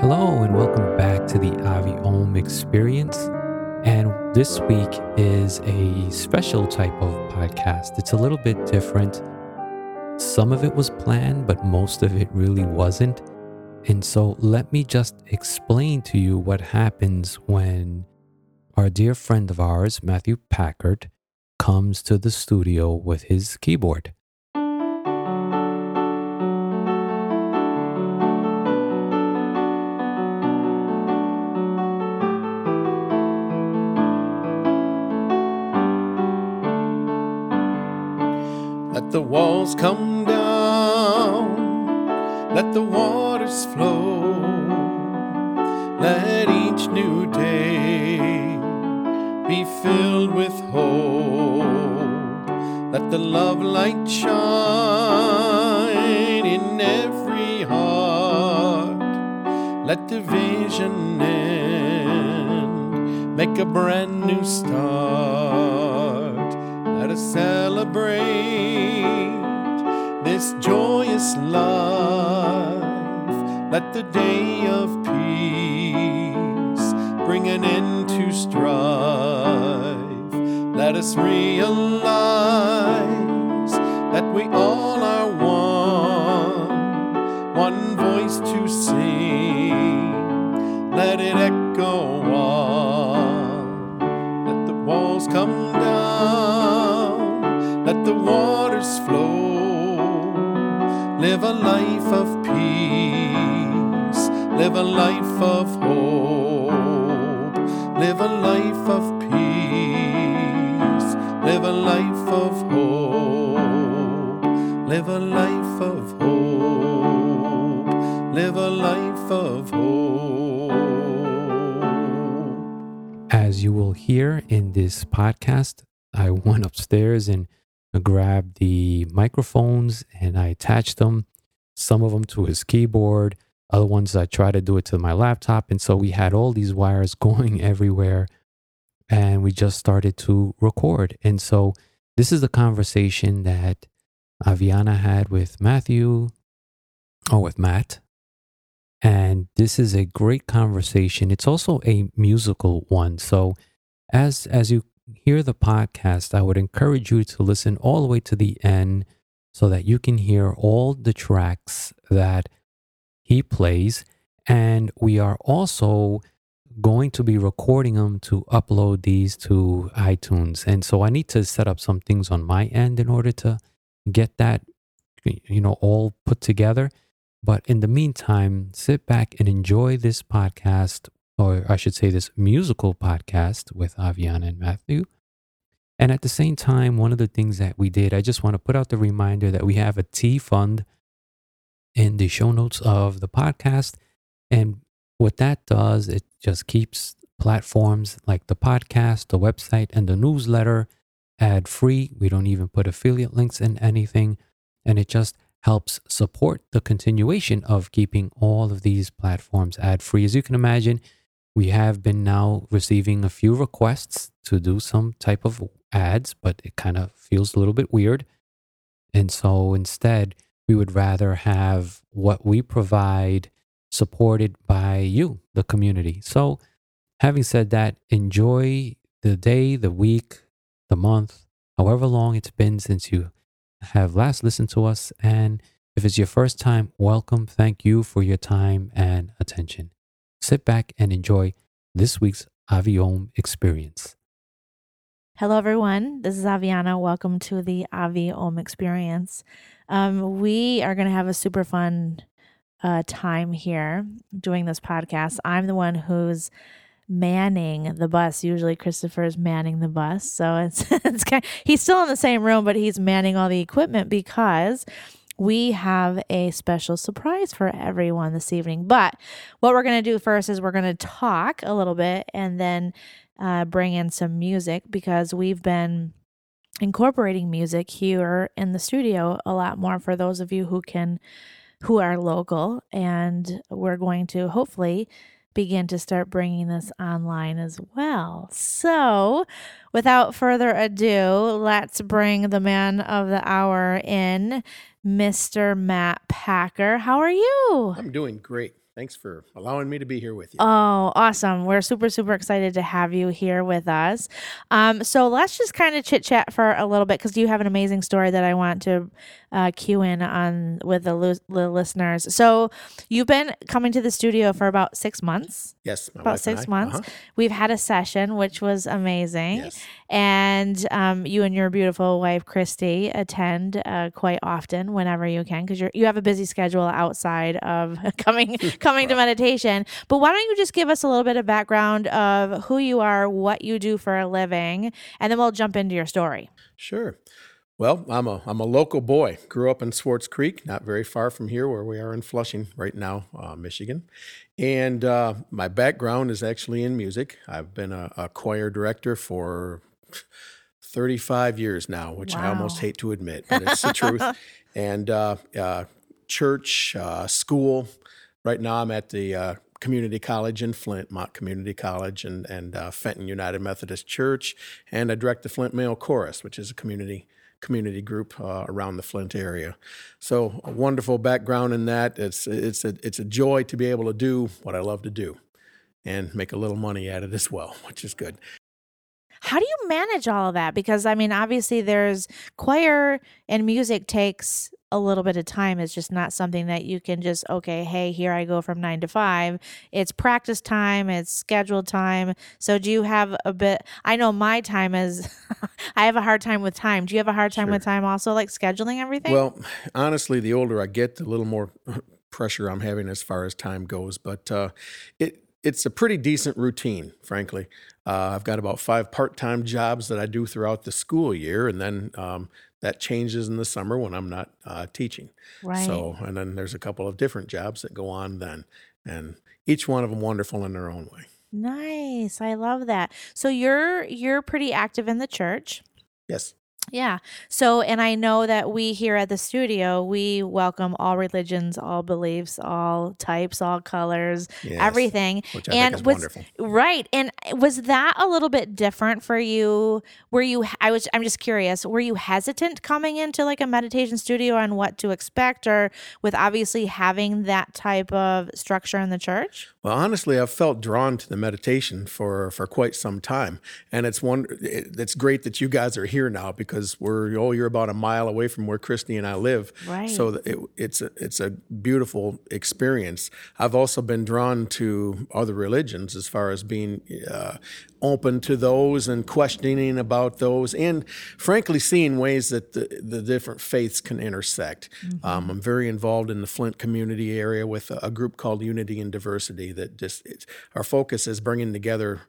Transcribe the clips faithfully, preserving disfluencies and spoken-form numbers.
Hello and welcome back to the Avi Om Experience, and this week is a special type of podcast. It's a little bit different. Some of it was planned, but most of it really wasn't. And so let me just explain to you what happens when our dear friend of ours, Matthew Packard, comes to the studio with his keyboard. Let the walls come down, let the waters flow, let each new day be filled with hope. Let the love light shine in every heart, let the vision end, make a brand new start. Let us celebrate this joyous life, let the day of peace bring an end to strife. Let us realize that we all are one, one voice to sing, let it echo on. Let the walls come down, let the waters flow, live a life of peace, live a life of hope, live a life of peace, live a life of hope, live a life of hope, live a life of hope. As you will hear in this podcast, I went upstairs and grabbed the microphones and I attached them, some of them to his keyboard, other ones I tried to do it to my laptop. And so we had all these wires going everywhere and we just started to record. And so this is the conversation that Aviana had with Matthew or with Matt. And this is a great conversation. It's also a musical one. So as, as you hear the podcast, I would encourage you to listen all the way to the end so that you can hear all the tracks that he plays. And we are also going to be recording them to upload these to iTunes. And so I need to set up some things on my end in order to get that, you know, all put together. But in the meantime, sit back and enjoy this podcast, or I should say this musical podcast with Aviana and Matthew. And at the same time, one of the things that we did, I just want to put out the reminder that we have a tea fund in the show notes of the podcast. And what that does, it just keeps platforms like the podcast, the website, and the newsletter ad free. We don't even put affiliate links in anything. And it just helps support the continuation of keeping all of these platforms ad free. As you can imagine, we have been now receiving a few requests to do some type of ads, but it kind of feels a little bit weird. And so instead, we would rather have what we provide supported by you, the community. So having said that, enjoy the day, the week, the month, however long it's been since you have last listened to us. And if it's your first time, welcome. Thank you for your time and attention. Sit back and enjoy this week's Avi Om Experience. Hello, everyone. This is Aviana. Welcome to the Avi Om Experience. Um, we are going to have a super fun uh, time here doing this podcast. I'm the one who's manning the bus. Usually Christopher is manning the bus. So it's, it's kind of, he's still in the same room, but he's manning all the equipment because we have a special surprise for everyone this evening. But what we're going to do first is we're going to talk a little bit and then uh, bring in some music, because we've been incorporating music here in the studio a lot more for those of you who can, who are local. And we're going to hopefully begin to start bringing this online as well. So without further ado, let's bring the man of the hour in, Mister Matt Packer. How are you? I'm doing great. Thanks for allowing me to be here with you. Oh, awesome. We're super, super excited to have you here with us. Um, so let's just kind of chit chat for a little bit, because you have an amazing story that I want to uh, cue in on with the, lo- the listeners. So you've been coming to the studio for about six months. Yes. About six I, months. Uh-huh. We've had a session, which was amazing. Yes. And um, you and your beautiful wife, Christy, attend uh, quite often whenever you can, because you you have a busy schedule outside of coming coming to meditation. But why don't you just give us a little bit of background of who you are, what you do for a living, and then we'll jump into your story. Sure. Well, I'm a I'm a local boy. Grew up in Swartz Creek, not very far from here where we are in Flushing right now, uh, Michigan. And uh, my background is actually in music. I've been a, a choir director for thirty-five years now, which wow. I almost hate to admit, but it's the truth. And uh, uh, church, uh, school. Right now, I'm at the uh, community college in Flint, Mott Community College, and and uh, Fenton United Methodist Church, and I direct the Flint Male Chorus, which is a community community group uh, around the Flint area. So, a wonderful background in that. It's it's a it's a joy to be able to do what I love to do, and make a little money at it as well, which is good. How do you manage all of that? Because I mean, obviously, there's choir and music takes a little bit of time. Is just not something that you can just, okay, hey, here I go from nine to five. It's practice time. It's scheduled time. So do you have a bit, I know my time is, I have a hard time with time. Do you have a hard time sure. with time also, like scheduling everything? Well, honestly, the older I get, the little more pressure I'm having as far as time goes, but uh, it, It's a pretty decent routine, frankly. Uh, I've got about five part-time jobs that I do throughout the school year, and then um, that changes in the summer when I'm not uh, teaching. Right. So, and then there's a couple of different jobs that go on then, and each one of them wonderful in their own way. Nice. I love that. So you're you're pretty active in the church. Yes. Yeah. So, and I know that we here at the studio, we welcome all religions, all beliefs, all types, all colors, yes, everything. Which I and think is was, wonderful. Right. And was that a little bit different for you? Were you, I was, I'm just curious, were you hesitant coming into like a meditation studio on what to expect, or with obviously having that type of structure in the church? Well, honestly, I've felt drawn to the meditation for, for quite some time. And it's one, it, it's great that you guys are here now, because Because we're oh, you're about a mile away from where Christy and I live, right. So it, it's a, it's a beautiful experience. I've also been drawn to other religions as far as being uh, open to those and questioning about those, and frankly, seeing ways that the, the different faiths can intersect. Mm-hmm. Um, I'm very involved in the Flint community area with a, a group called Unity and Diversity. That just it's, our focus is bringing together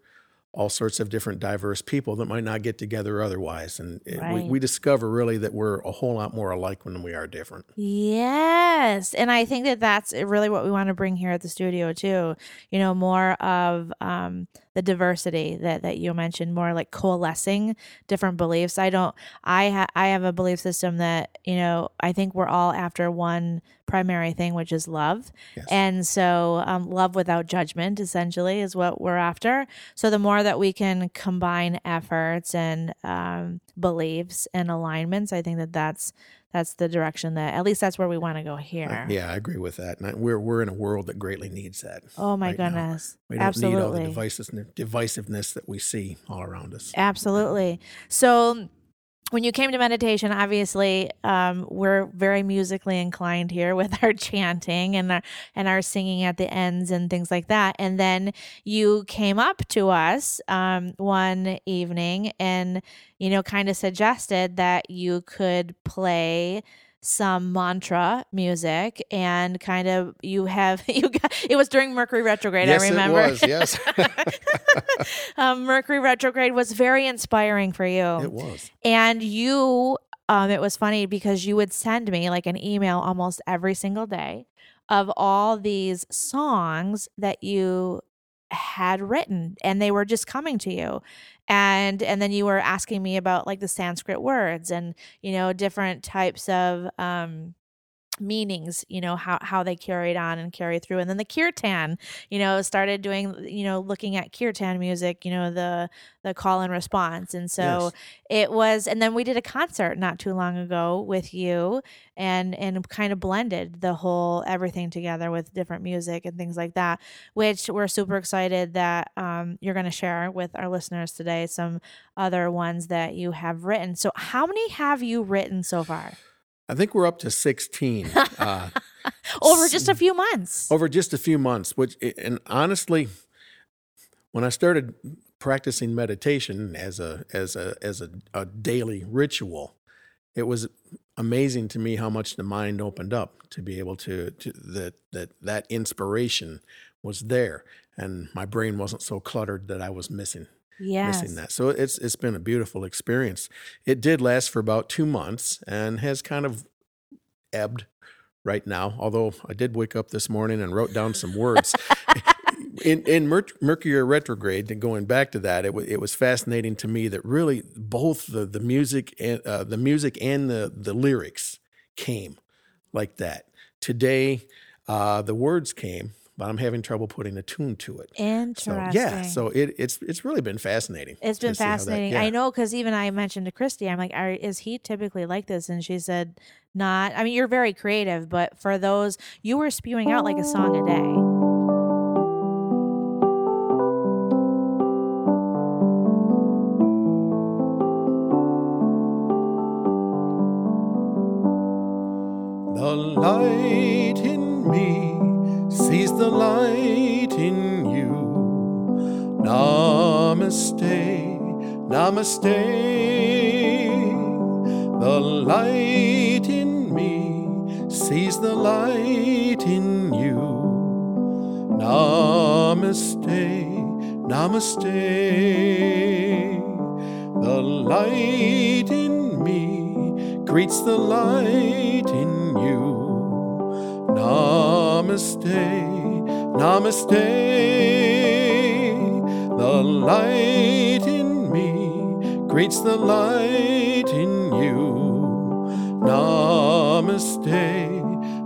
all sorts of different diverse people that might not get together otherwise. And it, right. we, we discover really that we're a whole lot more alike when we are different. Yes. And I think that that's really what we want to bring here at the studio too. You know, more of um, the diversity that, that you mentioned, more like coalescing different beliefs. I don't, I, ha- I have a belief system that, you know, I think we're all after one primary thing, which is love. Yes. And so um, love without judgment essentially is what we're after. So the more that we can combine efforts and um, beliefs and alignments, I think that that's that's the direction that, at least that's where we want to go here. Uh, yeah, I agree with that. And I, we're we're in a world that greatly needs that. Oh my right goodness. Now. We don't Absolutely. need all the divisiveness, divisiveness that we see all around us. Absolutely. So when you came to meditation, obviously, um, we're very musically inclined here with our chanting and our, and our singing at the ends and things like that. And then you came up to us um, one evening and, you know, kind of suggested that you could play some mantra music, and kind of you have you got it was during Mercury retrograde. Yes, I remember it was, yes. um, Mercury retrograde was very inspiring for you. It was, and you um, it was funny because you would send me like an email almost every single day of all these songs that you had written, and they were just coming to you. And and then you were asking me about like the Sanskrit words and, you know, different types of um, meanings, you know, how, how they carried on and carry through. And then the Kirtan, you know, started doing, you know, looking at Kirtan music, you know, the, the call and response. And so yes. it was, and then we did a concert not too long ago with you and, and kind of blended the whole, everything together with different music and things like that, which we're super excited that um, you're going to share with our listeners today, some other ones that you have written. So how many have you written so far? I think we're up to sixteen. Uh, over just a few months. Over just a few months. Which, and honestly, when I started practicing meditation as a as a as a, a daily ritual, it was amazing to me how much the mind opened up to be able to, to that that that inspiration was there, and my brain wasn't so cluttered that I was missing Yes. missing that. So it's it's been a beautiful experience. It did last for about two months and has kind of ebbed right now, although I did wake up this morning and wrote down some words. in in Mer- Mercury retrograde, and going back to that, it, w- it was fascinating to me that really both the, the music and uh, the music and the, the lyrics came like that. Today, uh, the words came, but I'm having trouble putting a tune to it. Interesting. So, yeah, so it, it's it's really been fascinating. It's been fascinating. That, yeah. I know, because even I mentioned to Christy, I'm like, Are, is he typically like this? And she said, not. I mean, you're very creative, but for those, you were spewing out like a song a day. The light in me sees the light in you. Namaste, namaste. The light in me sees the light in you. Namaste, namaste. The light in me greets the light in you. Namaste, namaste. The light in me greets the light in you. Namaste,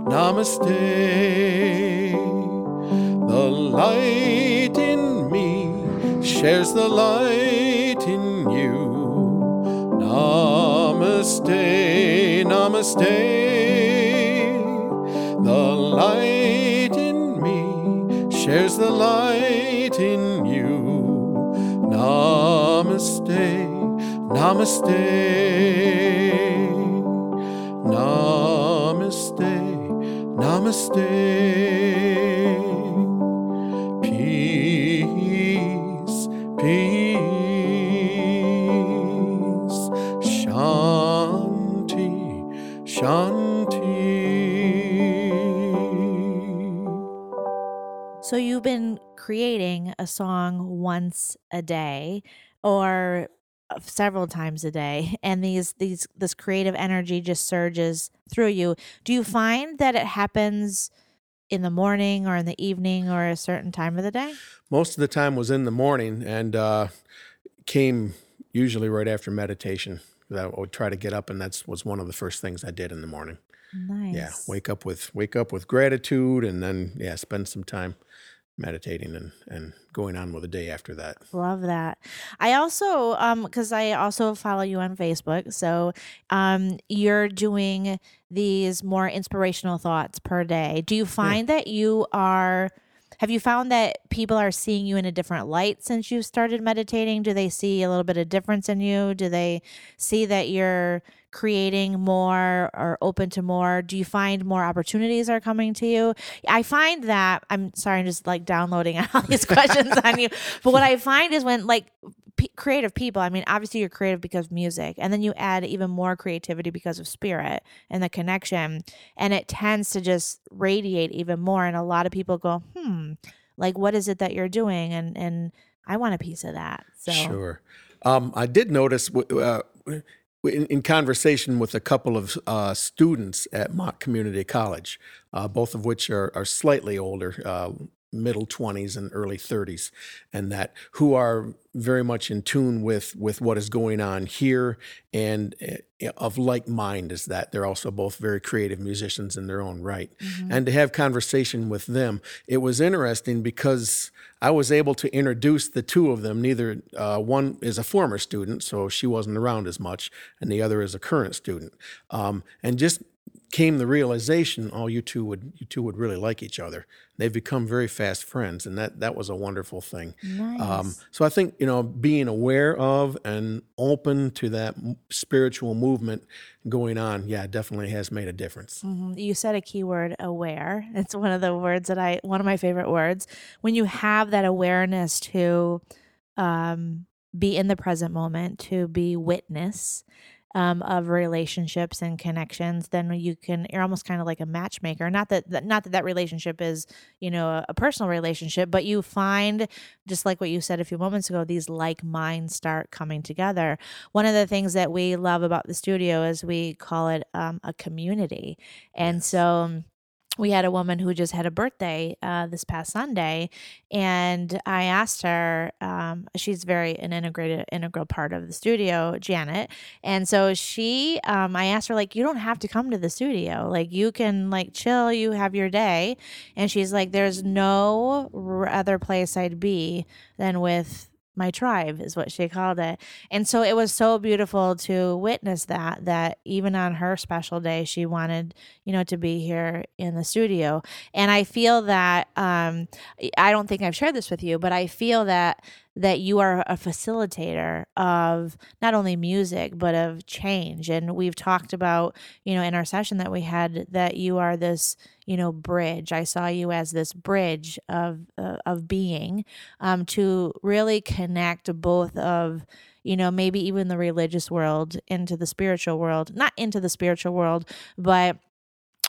namaste. The light in me shares the light in you. Namaste, namaste. The light in me shares the light in you. Namaste, namaste. Namaste, namaste. Peace, peace. Shanti, shanti. So you've been creating a song once a day or several times a day, and these these this creative energy just surges through you. Do you find that it happens in the morning or in the evening or a certain time of the day? Most of the time was in the morning, and uh, came usually right after meditation. I would try to get up, and that was one of the first things I did in the morning. Nice. Yeah, wake up with wake up with gratitude, and then yeah, spend some time meditating and, and going on with the day after that. Love that. I also um because I also follow you on Facebook, so um you're doing these more inspirational thoughts per day. Do you find yeah. that you are? Have you found that people are seeing you in a different light since you started meditating? Do they see a little bit of difference in you? Do they see that you're creating more or open to more? Do you find more opportunities are coming to you? I find that, I'm sorry, I'm just like downloading all these questions on you. But what I find is when like p- creative people, I mean, obviously you're creative because of music, and then you add even more creativity because of spirit and the connection, and it tends to just radiate even more. And a lot of people go, hmm, like what is it that you're doing? And, and I want a piece of that. So. Sure. Um, I did notice, uh, In, in conversation with a couple of uh, students at Mott Community College, uh, both of which are, are slightly older, uh, middle twenties and early thirties, and that who are very much in tune with with what is going on here and uh, of like mind is that they're also both very creative musicians in their own right. Mm-hmm. And to have conversation with them, it was interesting because I was able to introduce the two of them. Neither uh, one is a former student, so she wasn't around as much, and the other is a current student. Um, and just came the realization, oh, you two would you two would really like each other. They've become very fast friends, and that that was a wonderful thing. Nice. Um, so I think, you know, being aware of and open to that spiritual movement going on, yeah, definitely has made a difference. Mm-hmm. You said a key word, aware. It's one of the words that I, one of my favorite words. When you have that awareness to um, be in the present moment, to be witness Um, of relationships and connections, then you can, you're almost kind of like a matchmaker. Not that, that not that that relationship is, you know, a, a personal relationship, but you find, just like what you said a few moments ago, these like minds start coming together. One of the things that we love about the studio is we call it um, a community. And yes. so we had a woman who just had a birthday uh, this past Sunday, and I asked her, um, she's very an integrated, integral part of the studio, Janet. And so she, um, I asked her, like, you don't have to come to the studio. Like, you can, like, chill, you have your day. And she's like, there's no other place I'd be than with my tribe, is what she called it. And so it was so beautiful to witness that, that even on her special day, she wanted, you know, to be here in the studio. And I feel that, um, I don't think I've shared this with you, but I feel that that you are a facilitator of not only music, but of change. And we've talked about, you know, in our session that we had, that you are this, you know, bridge. I saw you as this bridge of uh, of being um, to really connect both of, you know, maybe even the religious world into the spiritual world, not into the spiritual world, but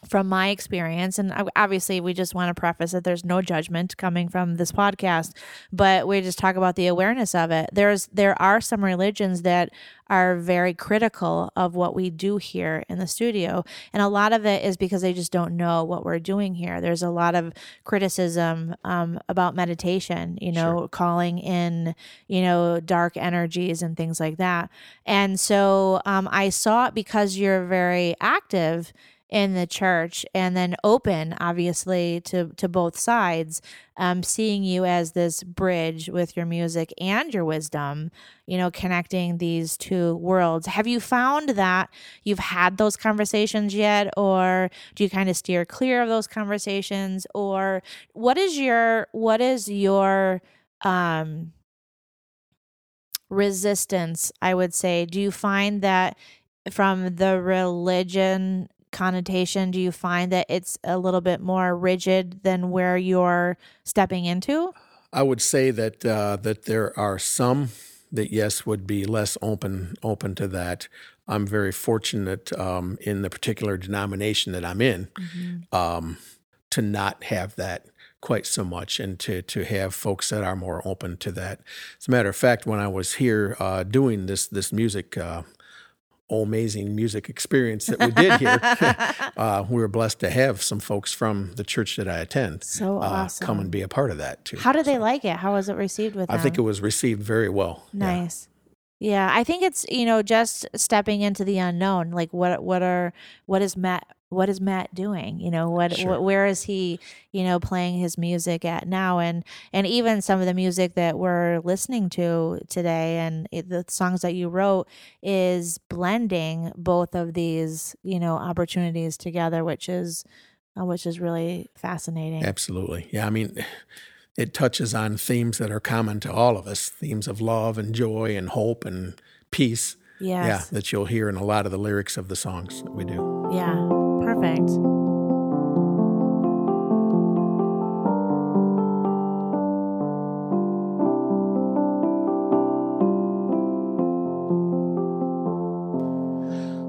from my experience, and obviously we just want to preface that there's no judgment coming from this podcast, but we just talk about the awareness of it. There's there are some religions that are very critical of what we do here in the studio, and a lot of it is because they just don't know what we're doing here. There's a lot of criticism um, about meditation, you know, sure. calling in, you know, dark energies and things like that. And so um, I saw it because you're very active in the church, and then open, obviously, to, to both sides, um, seeing you as this bridge with your music and your wisdom, you know, connecting these two worlds. Have you found that you've had those conversations yet, or do you kind of steer clear of those conversations, or what is your, what is your, um, resistance, I would say? Do you find that from the religion connotation, do you find that it's a little bit more rigid than where you're stepping into? I would say that uh, that there are some that, yes, would be less open open to that. I'm very fortunate um, in the particular denomination that I'm in mm-hmm. um, to not have that quite so much, and to to have folks that are more open to that. As a matter of fact, when I was here uh, doing this this music uh, amazing music experience that we did here. uh, we were blessed to have some folks from the church that I attend so awesome. uh, come and be a part of that too. How did they so, like it? How was it received with I them? I think it was received very well. Nice. Yeah. Yeah, I think it's, you know, just stepping into the unknown. Like what what are what is Matt what is Matt doing? You know, what, sure. what where is he, you know, playing his music at now, and and even some of the music that we're listening to today, and it, the songs that you wrote is blending both of these, you know, opportunities together, which is uh, which is really fascinating. Absolutely. Yeah, I mean, it touches on themes that are common to all of us, themes of love and joy and hope and peace. Yes. Yeah, that you'll hear in a lot of the lyrics of the songs that we do. Yeah, perfect.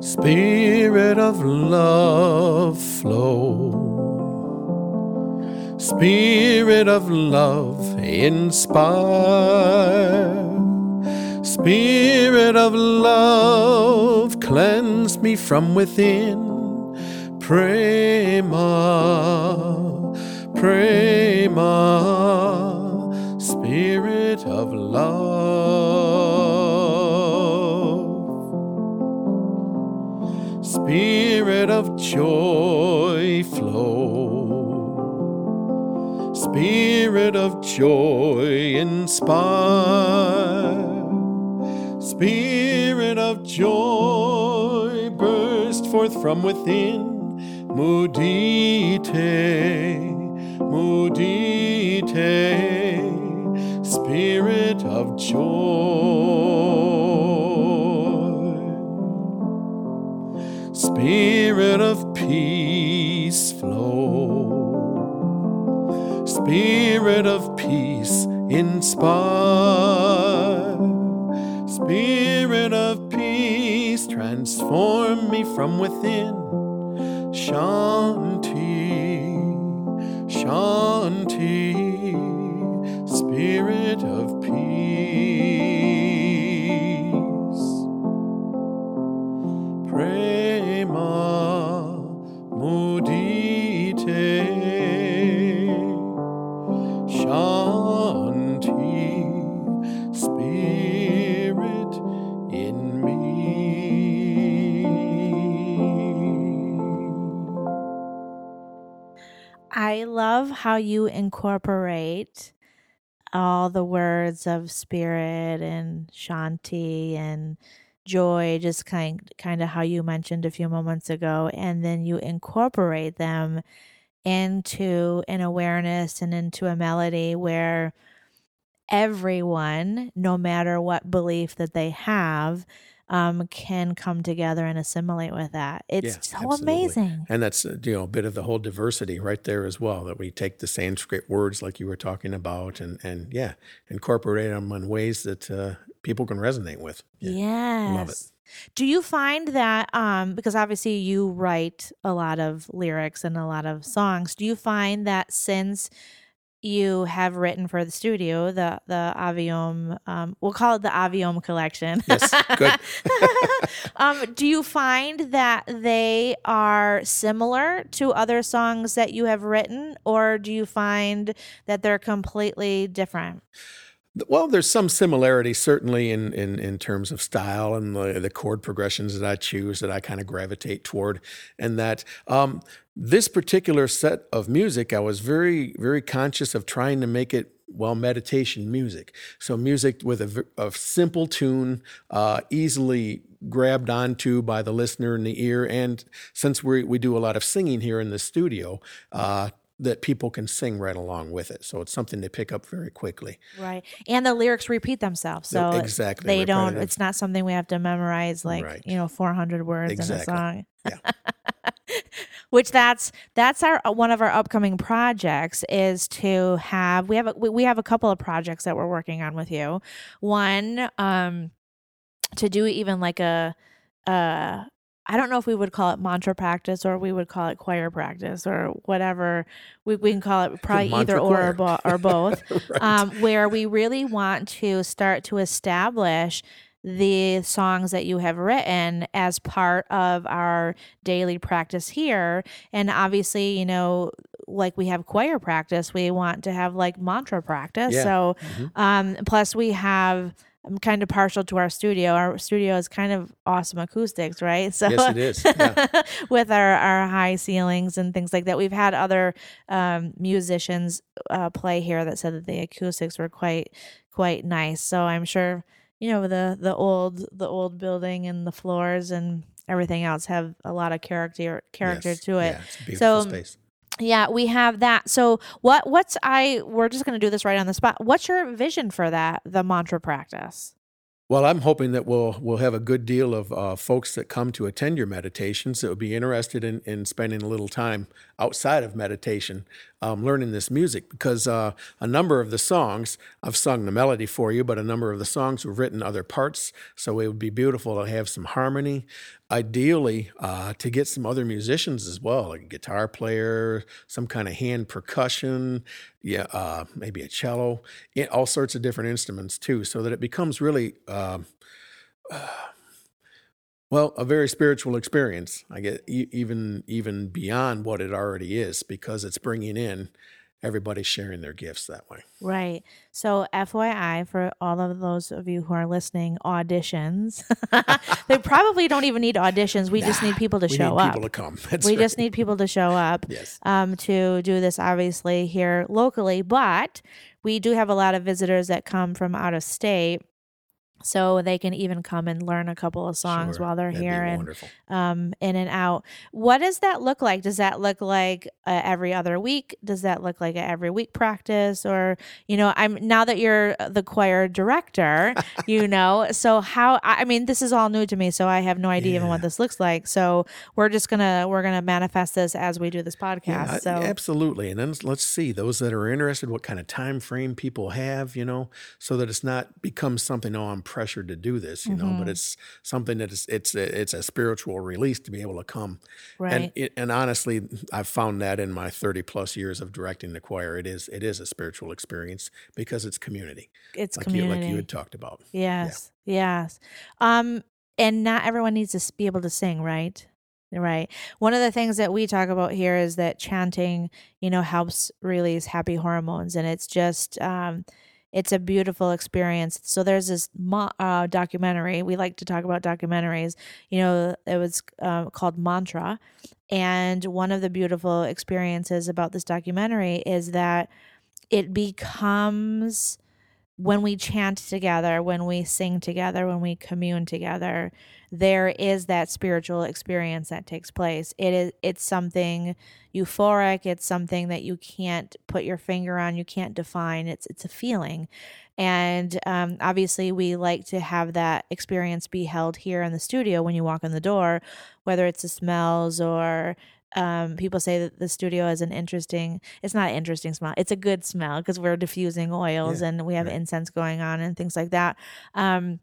Spirit of love flow. Spirit of love, inspire. Spirit of love, cleanse me from within. Prema, prema. Prema, Spirit of love, Spirit of joy flow, Spirit of joy inspire, Spirit of joy burst forth from within. Mudite, Mudite, Spirit of joy, Spirit of peace flow, Spirit of peace inspire, Spirit of peace transform me from within. Shanti, Shanti, Spirit of peace. Prema, Mudite, Shanti, Spirit in me. I love how you incorporate all the words of spirit and shanti and joy, just kind kind of how you mentioned a few moments ago, and then you incorporate them into an awareness and into a melody where everyone, no matter what belief that they have, Um, can come together and assimilate with that. It's yeah, so absolutely. Amazing. And that's, you know, a bit of the whole diversity right there as well, that we take the Sanskrit words like you were talking about and, and yeah, incorporate them in ways that uh, people can resonate with. Yeah. Yes. Love it. Do you find that, um, because obviously you write a lot of lyrics and a lot of songs, do you find that since you have written for the studio, the the Avi Om, um, we'll call it the Avi Om collection. Yes, good. um, do you find that they are similar to other songs that you have written, or do you find that they're completely different? Well, there's some similarity certainly in, in, in terms of style and the, the chord progressions that I choose that I kind of gravitate toward, and that um, this particular set of music, I was very, very conscious of trying to make it, well, meditation music. So music with a, a simple tune, uh, easily grabbed onto by the listener in the ear, and since we we do a lot of singing here in the studio, uh, that people can sing right along with it. So it's something they pick up very quickly. Right. And the lyrics repeat themselves. So exactly. They repetitive. Don't, it's not something we have to memorize like, right. you know, four hundred words exactly. in a song. Yeah. Which that's, that's our, one of our upcoming projects is to have, we have, a, we have a couple of projects that we're working on with you. One, um, to do even like a, uh, I don't know if we would call it mantra practice or we would call it choir practice or whatever. We we can call it probably either or or, bo- or both, right. um, where we really want to start to establish the songs that you have written as part of our daily practice here. And obviously, you know, like we have choir practice, we want to have like mantra practice. Yeah. So mm-hmm. um, plus we have... I'm kind of partial to our studio. Our studio is kind of awesome acoustics, right? So, yes, it is. Yeah. With our, our high ceilings and things like that. We've had other um, musicians uh, play here that said that the acoustics were quite quite nice. So I'm sure, you know, the the old the old building and the floors and everything else have a lot of character character yes. to it. Yeah, it's a beautiful so, space. Yeah, we have that. So what? What's I? We're just going to do this right on the spot. What's your vision for that? The mantra practice. Well, I'm hoping that we'll we'll have a good deal of uh, folks that come to attend your meditations that would be interested in, in spending a little time outside of meditation, um, learning this music. Because uh, a number of the songs, I've sung the melody for you, but a number of the songs we've written other parts. So it would be beautiful to have some harmony. Ideally, uh, to get some other musicians as well, like a guitar player, some kind of hand percussion, yeah, uh, maybe a cello, all sorts of different instruments too, so that it becomes really, uh, uh, well, a very spiritual experience. I get e- even even beyond what it already is, because it's bringing in everybody's sharing their gifts that way. Right. So F Y I, for all of those of you who are listening, auditions. They probably don't even need auditions. We nah, just need people to we show need up. People to come. That's we right. just need people to show up yes. um, to do this, obviously, here locally. But we do have a lot of visitors that come from out of state. So they can even come and learn a couple of songs sure, while they're here and um, in and out. What does that look like? Does that look like uh, every other week? Does that look like an every week practice? Or, you know, I'm now that you're the choir director, you know, so how, I mean, this is all new to me, so I have no idea yeah. even what this looks like. So we're just going to, we're going to manifest this as we do this podcast. Yeah, so absolutely. And then let's see those that are interested, what kind of time frame people have, you know, so that it's not become something, oh, I'm pressured to do this, you know, mm-hmm. but it's something that is, it's, a, it's a spiritual release to be able to come. Right. And, it, and honestly, I've found that in my thirty plus years of directing the choir, it is, it is a spiritual experience because it's community. It's like community. You, like you had talked about. Yes. Yeah. Yes. Um, and not everyone needs to be able to sing, right? Right. One of the things that we talk about here is that chanting, you know, helps release happy hormones. And it's just, um, it's a beautiful experience. So there's this uh, documentary. We like to talk about documentaries. You know, it was uh, called Mantra. And one of the beautiful experiences about this documentary is that it becomes, when we chant together, when we sing together, when we commune together, there is that spiritual experience that takes place. It is, it's something euphoric. It's something that you can't put your finger on. You can't define. It's, it's a feeling. And um, obviously we like to have that experience be held here in the studio when you walk in the door, whether it's the smells or Um, people say that the studio is an interesting, it's not an interesting smell. It's a good smell because we're diffusing oils yeah, and we have right. incense going on and things like that. Um,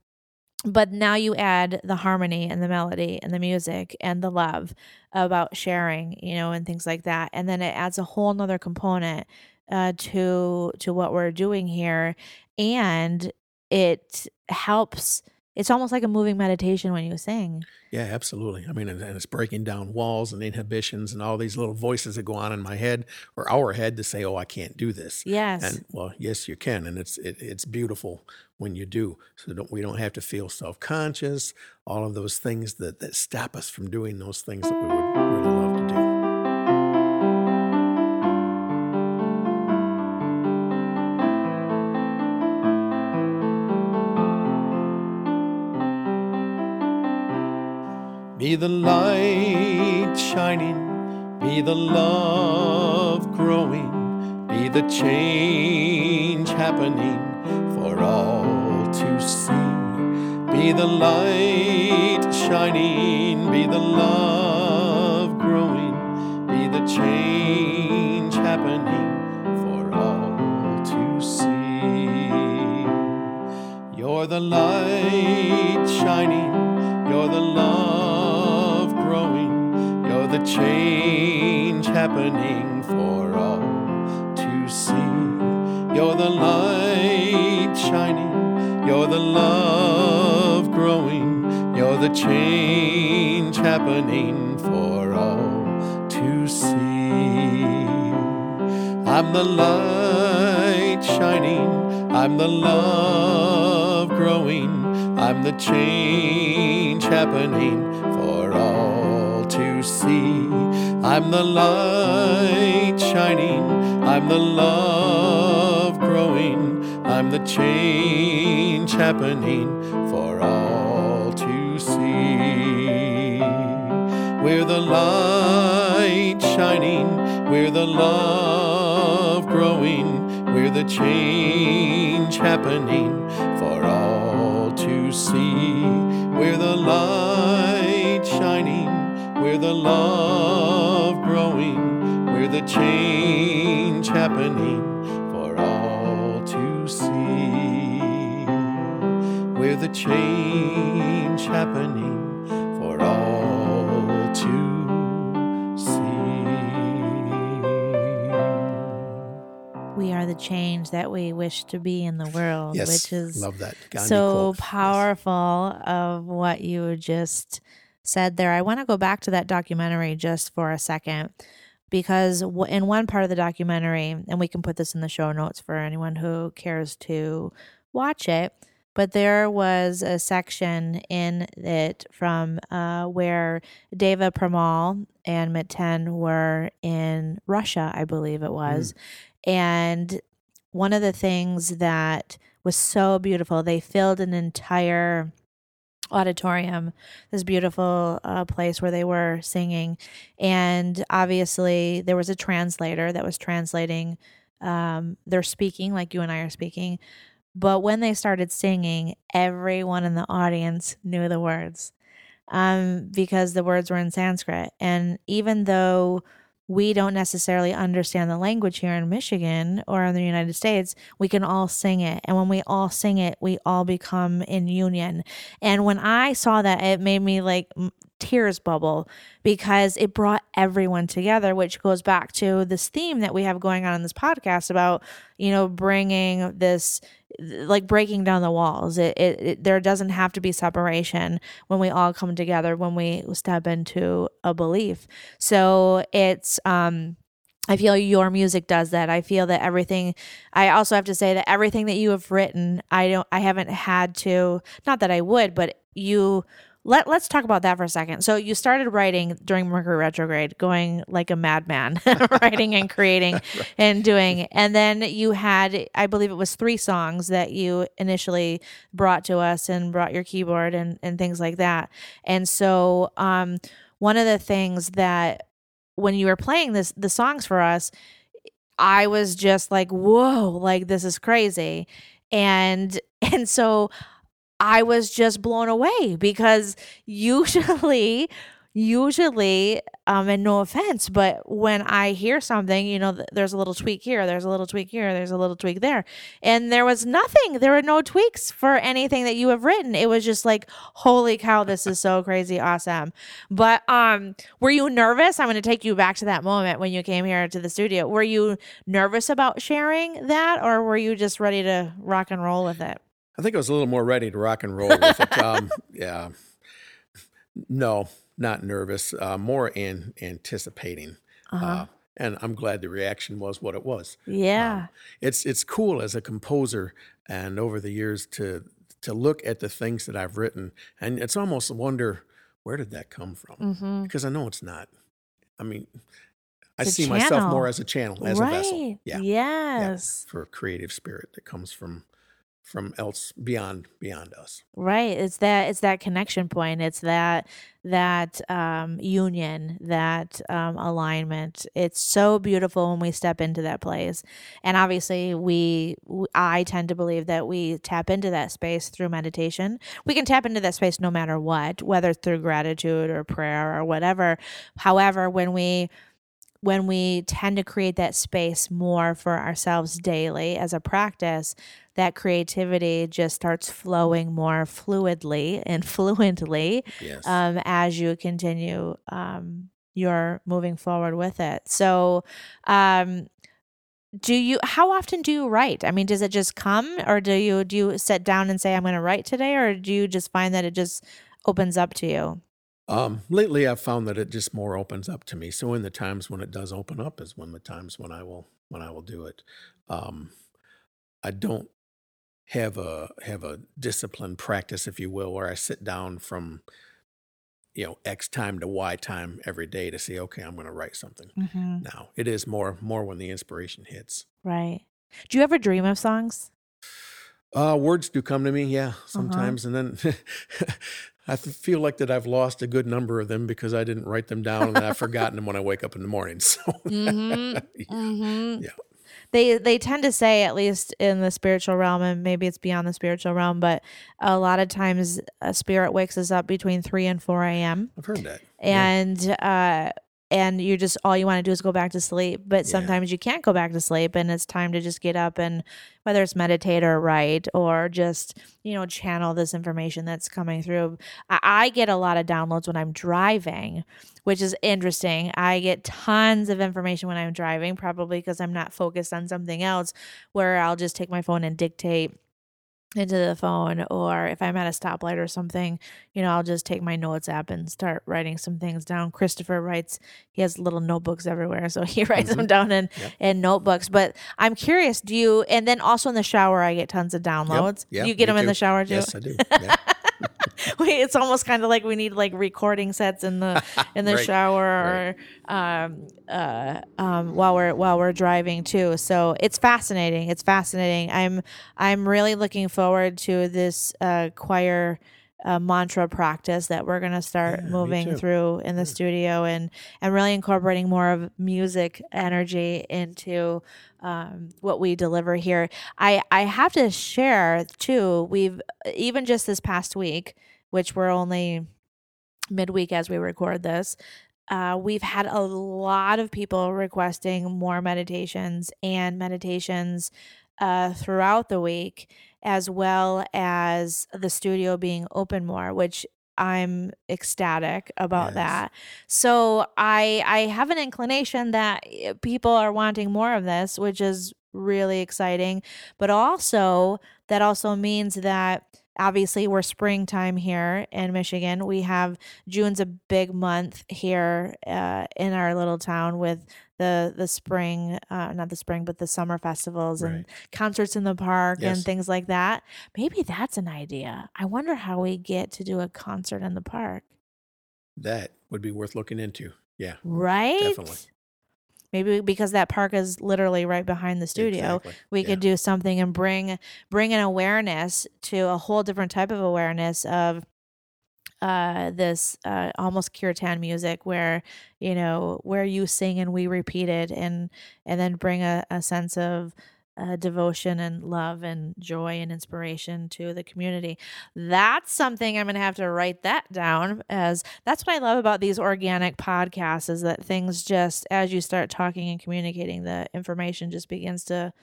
but now you add the harmony and the melody and the music and the love about sharing, you know, and things like that. And then it adds a whole nother component uh, to, to what we're doing here. And it helps. It's almost like a moving meditation when you sing. Yeah, absolutely. I mean, and it's breaking down walls and inhibitions and all these little voices that go on in my head or our head to say, oh, I can't do this. Yes. And well, yes, you can. And it's it, it's beautiful when you do. So don't, we don't have to feel self-conscious, all of those things that, that stop us from doing those things that we would really love to do. Be the light shining, be the love growing, be the change happening for all to see. Be the light shining, be the love growing, be the change happening for all to see. You're the light shining, you're the love growing, you're the change happening for all to see. You're the light shining, you're the love growing, you're the change happening for all to see. I'm the light shining, I'm the love growing, I'm the change happening for all to see. I'm the light shining, I'm the love growing, I'm the change happening for all to see. We're the light shining, we're the love growing, we're the change happening for all to see. We're the light shining, we're the love growing, we're the change happening for all to see. We're the change happening for all to see. We are the change that we wish to be in the world. Yes, which is love that. Gandhi so quote. Powerful yes. Of what you just said there. I want to go back to that documentary just for a second because in one part of the documentary, and we can put this in the show notes for anyone who cares to watch it, but there was a section in it from uh, where Deva Premal and Miten were in Russia, I believe it was. Mm. And one of the things that was so beautiful, they filled an entire auditorium, this beautiful uh, place where they were singing. And obviously there was a translator that was translating um, their speaking, like you and I are speaking. But when they started singing, everyone in the audience knew the words um, because the words were in Sanskrit. And even though we don't necessarily understand the language here in Michigan or in the United States, we can all sing it. And when we all sing it, we all become in union. And when I saw that, it made me like tears bubble because it brought everyone together, which goes back to this theme that we have going on in this podcast about, you know, bringing this, like breaking down the walls. It, it, it there doesn't have to be separation when we all come together, when we step into a belief. So it's, um, I feel your music does that. I feel that everything, I also have to say that everything that you have written, I don't, I haven't had to, not that I would, but you Let, let's talk about that for a second. So you started writing during Mercury retrograde, going like a madman, writing and creating right. and doing. And then you had, I believe it was three songs that you initially brought to us and brought your keyboard and, and things like that. And so um, one of the things that when you were playing this the songs for us, I was just like, whoa, like this is crazy. And and so I was just blown away because usually, usually, um, and no offense, but when I hear something, you know, th- there's a little tweak here, there's a little tweak here, there's a little tweak there. And there was nothing. There were no tweaks for anything that you have written. It was just like, holy cow, this is so crazy awesome. But um, were you nervous? I'm going to take you back to that moment when you came here to the studio. Were you nervous about sharing that, or were you just ready to rock and roll with it? I think I was a little more ready to rock and roll with it. Um, yeah. No, not nervous, uh, more in anticipating. Uh-huh. Uh, and I'm glad the reaction was what it was. Yeah. Um, it's it's cool as a composer and over the years to to look at the things that I've written. And it's almost a wonder, where did that come from? Mm-hmm. Because I know it's not. I mean, I see channel. myself more as a channel, as right. a vessel. Yeah. Yes. Yeah. For a creative spirit that comes from... from else beyond beyond us. Right. It's that it's that connection point. It's that that um, union, that um, alignment. It's so beautiful when we step into that place. And obviously we I tend to believe that we tap into that space through meditation. We can tap into that space no matter what, whether through gratitude or prayer or whatever. However, when we when we tend to create that space more for ourselves daily as a practice, that creativity just starts flowing more fluidly and fluently yes. um, as you continue um, your moving forward with it. So um, do you, how often do you write? I mean, does it just come, or do you, do you sit down and say, I'm going to write today? Or do you just find that it just opens up to you? Um, lately I've found that it just more opens up to me. So in the times when it does open up is when the times when I will, when I will do it. Um, I don't have a, have a disciplined practice, if you will, where I sit down from, you know, X time to Y time every day to say, okay, I'm going to write something mm-hmm. now. It is more, more when the inspiration hits. Right. Do you ever dream of songs? Uh, words do come to me. Yeah. Sometimes. Uh-huh. And then I feel like that I've lost a good number of them because I didn't write them down and I've forgotten them when I wake up in the morning. So, mm-hmm. yeah. Mm-hmm. yeah. They they tend to say, at least in the spiritual realm, and maybe it's beyond the spiritual realm, but a lot of times a spirit wakes us up between three and four a.m. I've heard that. And yeah. uh, and you just, all you want to do is go back to sleep. But yeah. sometimes you can't go back to sleep, and it's time to just get up and whether it's meditate or write or just, you know, channel this information that's coming through. I, I get a lot of downloads when I'm driving, which is interesting. I get tons of information when I'm driving, probably because I'm not focused on something else, where I'll just take my phone and dictate into the phone, or if I'm at a stoplight or something, you know, I'll just take my notes app and start writing some things down. Christopher writes, he has little notebooks everywhere, so he writes mm-hmm. them down in, yep. in notebooks. But I'm curious, do you, and then also in the shower, I get tons of downloads. Yep. Yep. You get me them in too. The shower too? Yes, I do. Yeah. Wait, it's almost kind of like we need like recording sets in the in the right. shower or right. um, uh, um, while we're while we're driving too. So it's fascinating. It's fascinating. I'm I'm really looking forward to this uh, choir uh, mantra practice that we're gonna start yeah, moving through in the yeah. studio, and and really incorporating more of music energy into um, what we deliver here. I I have to share too. We've even just this past week, which we're only midweek as we record this, uh, we've had a lot of people requesting more meditations and meditations uh, throughout the week, as well as the studio being open more, which I'm ecstatic about yes. that. So I I have an inclination that people are wanting more of this, which is really exciting. But also, that also means that obviously, we're springtime here in Michigan. We have June's a big month here uh, in our little town with the the spring, uh, not the spring, but the summer festivals right. and concerts in the park yes. and things like that. Maybe that's an idea. I wonder how we get to do a concert in the park. That would be worth looking into. Yeah. Right? Definitely. Maybe because that park is literally right behind the studio, exactly. we yeah. could do something and bring bring an awareness to a whole different type of awareness of uh, this uh, almost Kirtan music, where you know where you sing and we repeat it, and and then bring a, a sense of uh, devotion and love and joy and inspiration to the community. That's something I'm going to have to write that down, as that's what I love about these organic podcasts, is that things just, as you start talking and communicating, the information just begins to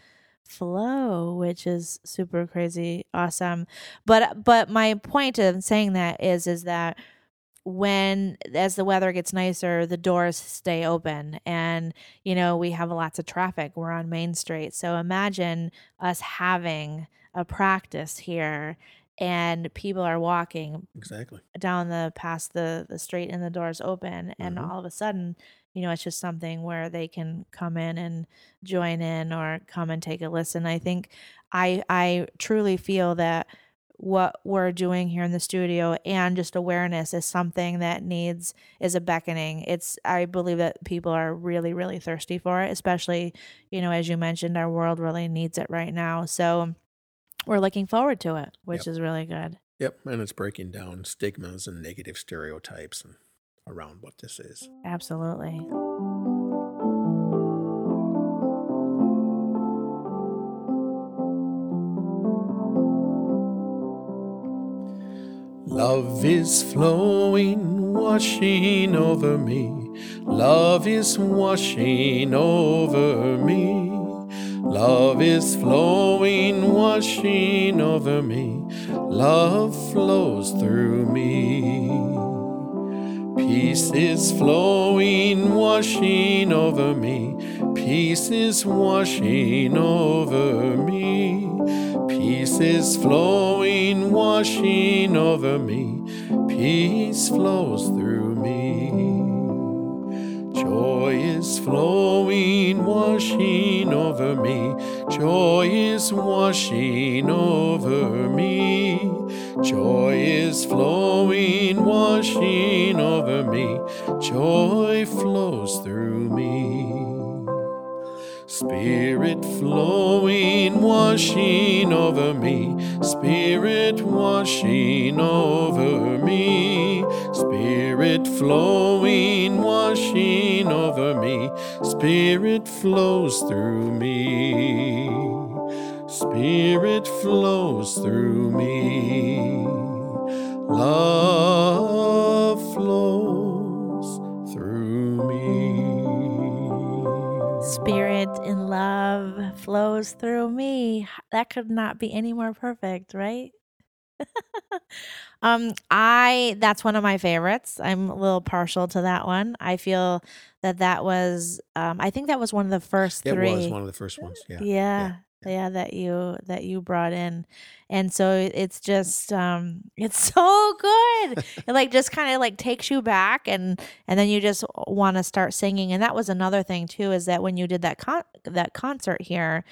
flow, which is super crazy awesome. But, but my point in saying that is, is that when, as the weather gets nicer, the doors stay open, and you know we have lots of traffic. We're on Main Street, so imagine us having a practice here, and people are walking exactly down the past the the street, and the doors open, and mm-hmm. all of a sudden, you know, it's just something where they can come in and join in, or come and take a listen. I think I I truly feel that what we're doing here in the studio and just awareness is something that needs, is a beckoning. It's, I believe that people are really, really thirsty for it, especially, you know, as you mentioned, our world really needs it right now. So we're looking forward to it, which yep. is really good. Yep. And it's breaking down stigmas and negative stereotypes and around what this is. Absolutely. Love is flowing, washing over me. Love is washing over me. Love is flowing, washing over me. Love flows through me. Peace is flowing, washing over me. Peace is washing over me. Peace is flowing, washing over me. Peace flows through me. Joy is flowing, washing over me. Joy is washing over me. Joy is flowing, washing over me. Joy flows through me. Spirit flowing, washing over me. Spirit washing over me. Spirit flowing, washing over me. Spirit flows through me. Spirit flows through me. Love flows through me. Spirit and love flows through me. That could not be any more perfect, right? um, I that's one of my favorites. I'm a little partial to that one. I feel that that was, um, I think that was one of the first it three. It was one of the first ones, yeah. Yeah, yeah. Yeah, that you that you brought in. And so it's just um it's so good. It like just kind of like takes you back, and and then you just want to start singing. And that was another thing too, is that when you did that con- that concert here,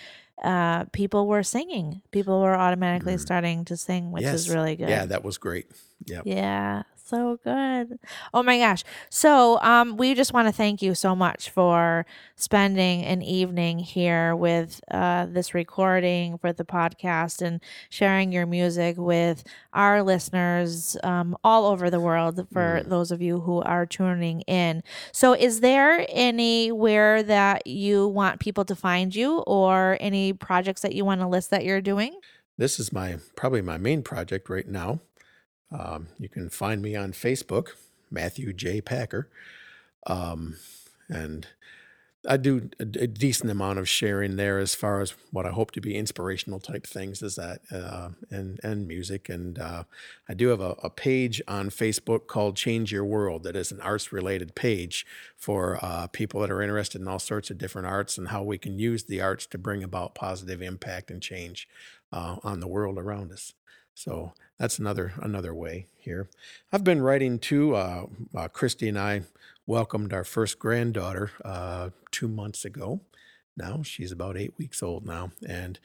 uh people were singing. People were automatically mm. starting to sing, which yes. is really good. Yeah, that was great. Yeah. Yeah. So good. Oh my gosh. So um, we just want to thank you so much for spending an evening here with uh, this recording for the podcast and sharing your music with our listeners um, all over the world, for mm. those of you who are tuning in. So is there anywhere that you want people to find you, or any projects that you want to list that you're doing? This is my probably my main project right now. Um, you can find me on Facebook, Matthew J. Packer, um, and I do a, a decent amount of sharing there as far as what I hope to be inspirational type things, is that uh, and and music, and uh, I do have a, a page on Facebook called Change Your World that is an arts related page for uh, people that are interested in all sorts of different arts and how we can use the arts to bring about positive impact and change uh, on the world around us. So that's another another way here. I've been writing too. Uh, uh, Christy and I welcomed our first granddaughter uh, two months ago. Now she's about eight weeks old now, and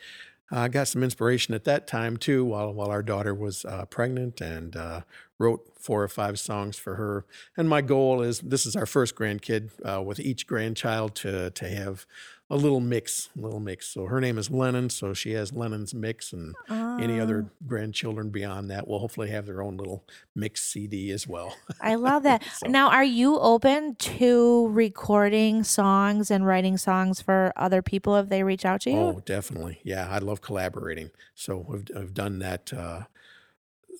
I uh, got some inspiration at that time too, while while our daughter was uh, pregnant, and uh, wrote four or five songs for her. And my goal is, this is our first grandkid, uh, with each grandchild to to have a little mix, a little mix. So her name is Lennon, so she has Lennon's mix, and oh. any other grandchildren beyond that will hopefully have their own little mix C D as well. I love that. So. Now, are you open to recording songs and writing songs for other people if they reach out to you? Oh, definitely. Yeah, I love collaborating. So I've, I've done that uh,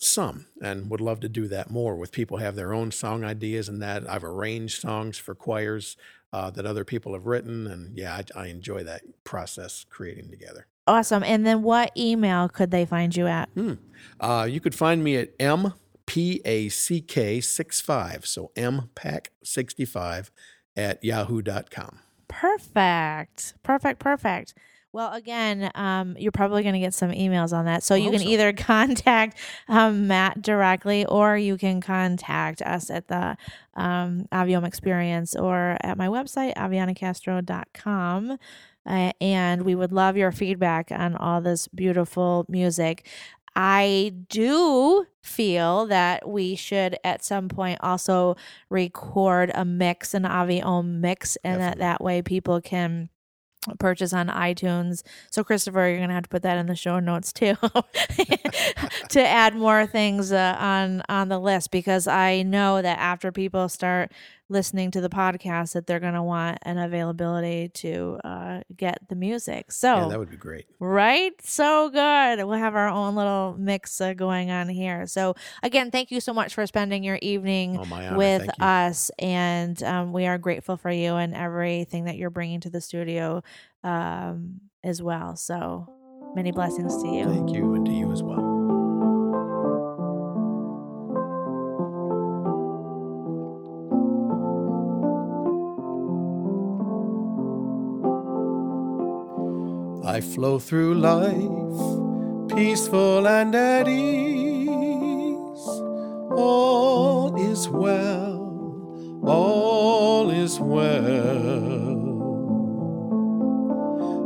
some, and would love to do that more with people who have their own song ideas, and that I've arranged songs for choirs Uh, that other people have written. And yeah, I, I enjoy that process, creating together. Awesome. And then what email could they find you at? Hmm. Uh, you could find me at M P A C K sixty-five. So M P A C sixty-five at yahoo dot com. Perfect. Perfect. Perfect. Well, again, um, you're probably going to get some emails on that. So you can so. either contact um, Matt directly, or you can contact us at the um, Avi Om Experience, or at my website, aviana castro dot com. Uh, and we would love your feedback on all this beautiful music. I do feel that we should at some point also record a mix, an Avi Om mix, and Definitely. that that way people can purchase on iTunes. So Christopher, you're gonna have to put that in the show notes too, to add more things uh, on on the list, because I know that after people start listening to the podcast, that they're gonna want an availability to uh, get the music. So yeah, that would be great, right? So good. We'll have our own little mix uh, going on here. So again, thank you so much for spending your evening oh, my honor. with thank us, you. and um, we are grateful for you and everything that you're bringing to the studio. Um, as well. So many blessings to you. Thank you, and to you as well. I flow through life, peaceful and at ease. All is well, all is well.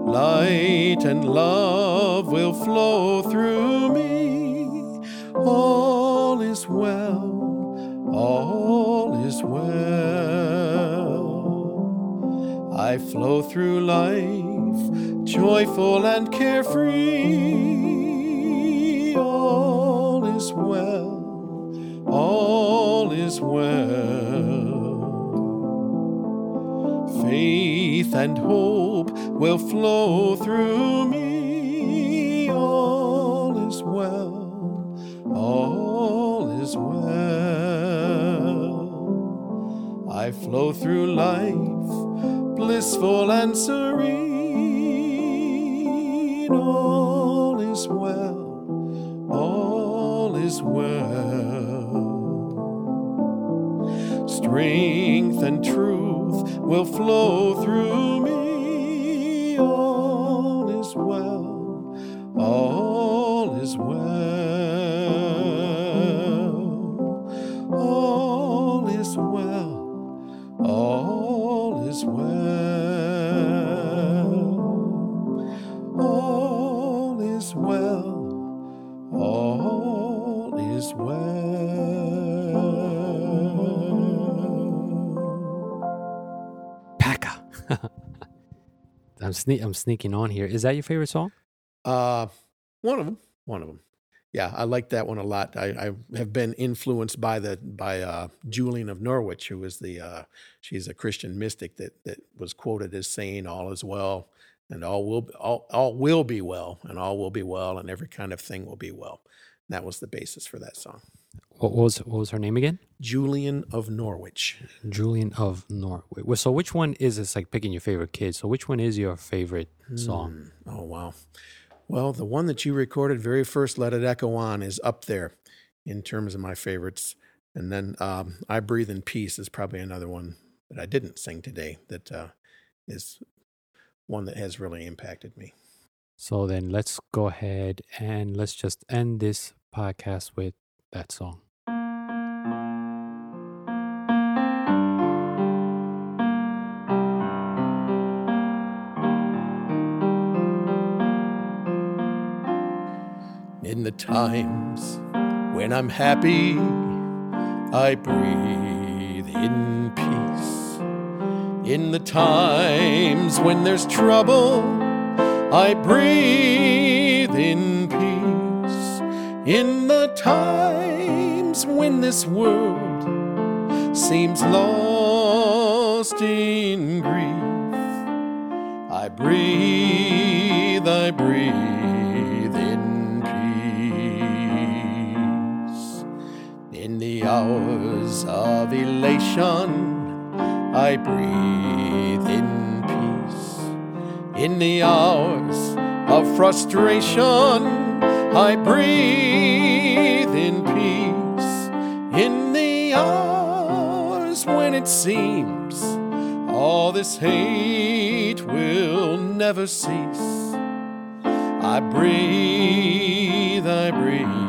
Light and love will flow through me. All is well, all is well. I flow through life, joyful and carefree. All is well, all is well. Faith and hope will flow through me. All is well, all is well. I flow through life, blissful and serene. All is well, all is well. Strength and truth will flow through me. All is well. as well. All is well. All is well. All is well. All is well. Packer. I'm sne- I'm sneaking on here. Is that your favorite song? Uh, one of them. One of them. Yeah, I like that one a lot. I, I have been influenced by the by uh, Julian of Norwich, who is the uh, she's a Christian mystic that that was quoted as saying, "All is well." And all will all, all will be well, and all will be well, and every kind of thing will be well. And that was the basis for that song. What was what was her name again? Julian of Norwich. Julian of Norwich. So which one is it's like picking your favorite kid? So which one is your favorite song? Mm. Oh wow! Well, the one that you recorded very first, "Let It Echo On," is up there in terms of my favorites. And then um, "I Breathe in Peace" is probably another one that I didn't sing today. That uh, is. One that has really impacted me. So then let's go ahead and let's just end this podcast with that song. In the times when I'm happy, I breathe in peace. In the times when there's trouble, I breathe in peace. In the times when this world seems lost in grief, I breathe, I breathe in peace. In the hours of elation, I breathe in peace. In the hours of frustration, I breathe in peace. In the hours when it seems all this hate will never cease, I breathe, I breathe.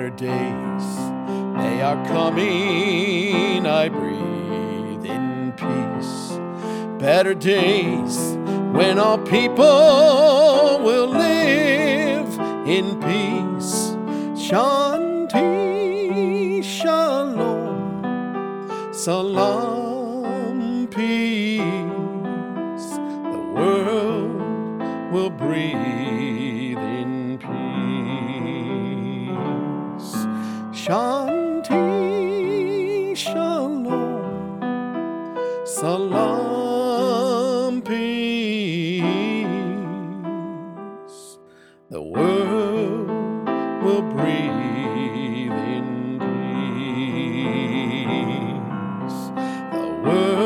Better days, they are coming, I breathe in peace. Better days when all people will live in peace. Shanti, shalom, salam, peace. The world will breathe in peace. Shanti, shalom, salam, peace. The world will breathe in peace. The world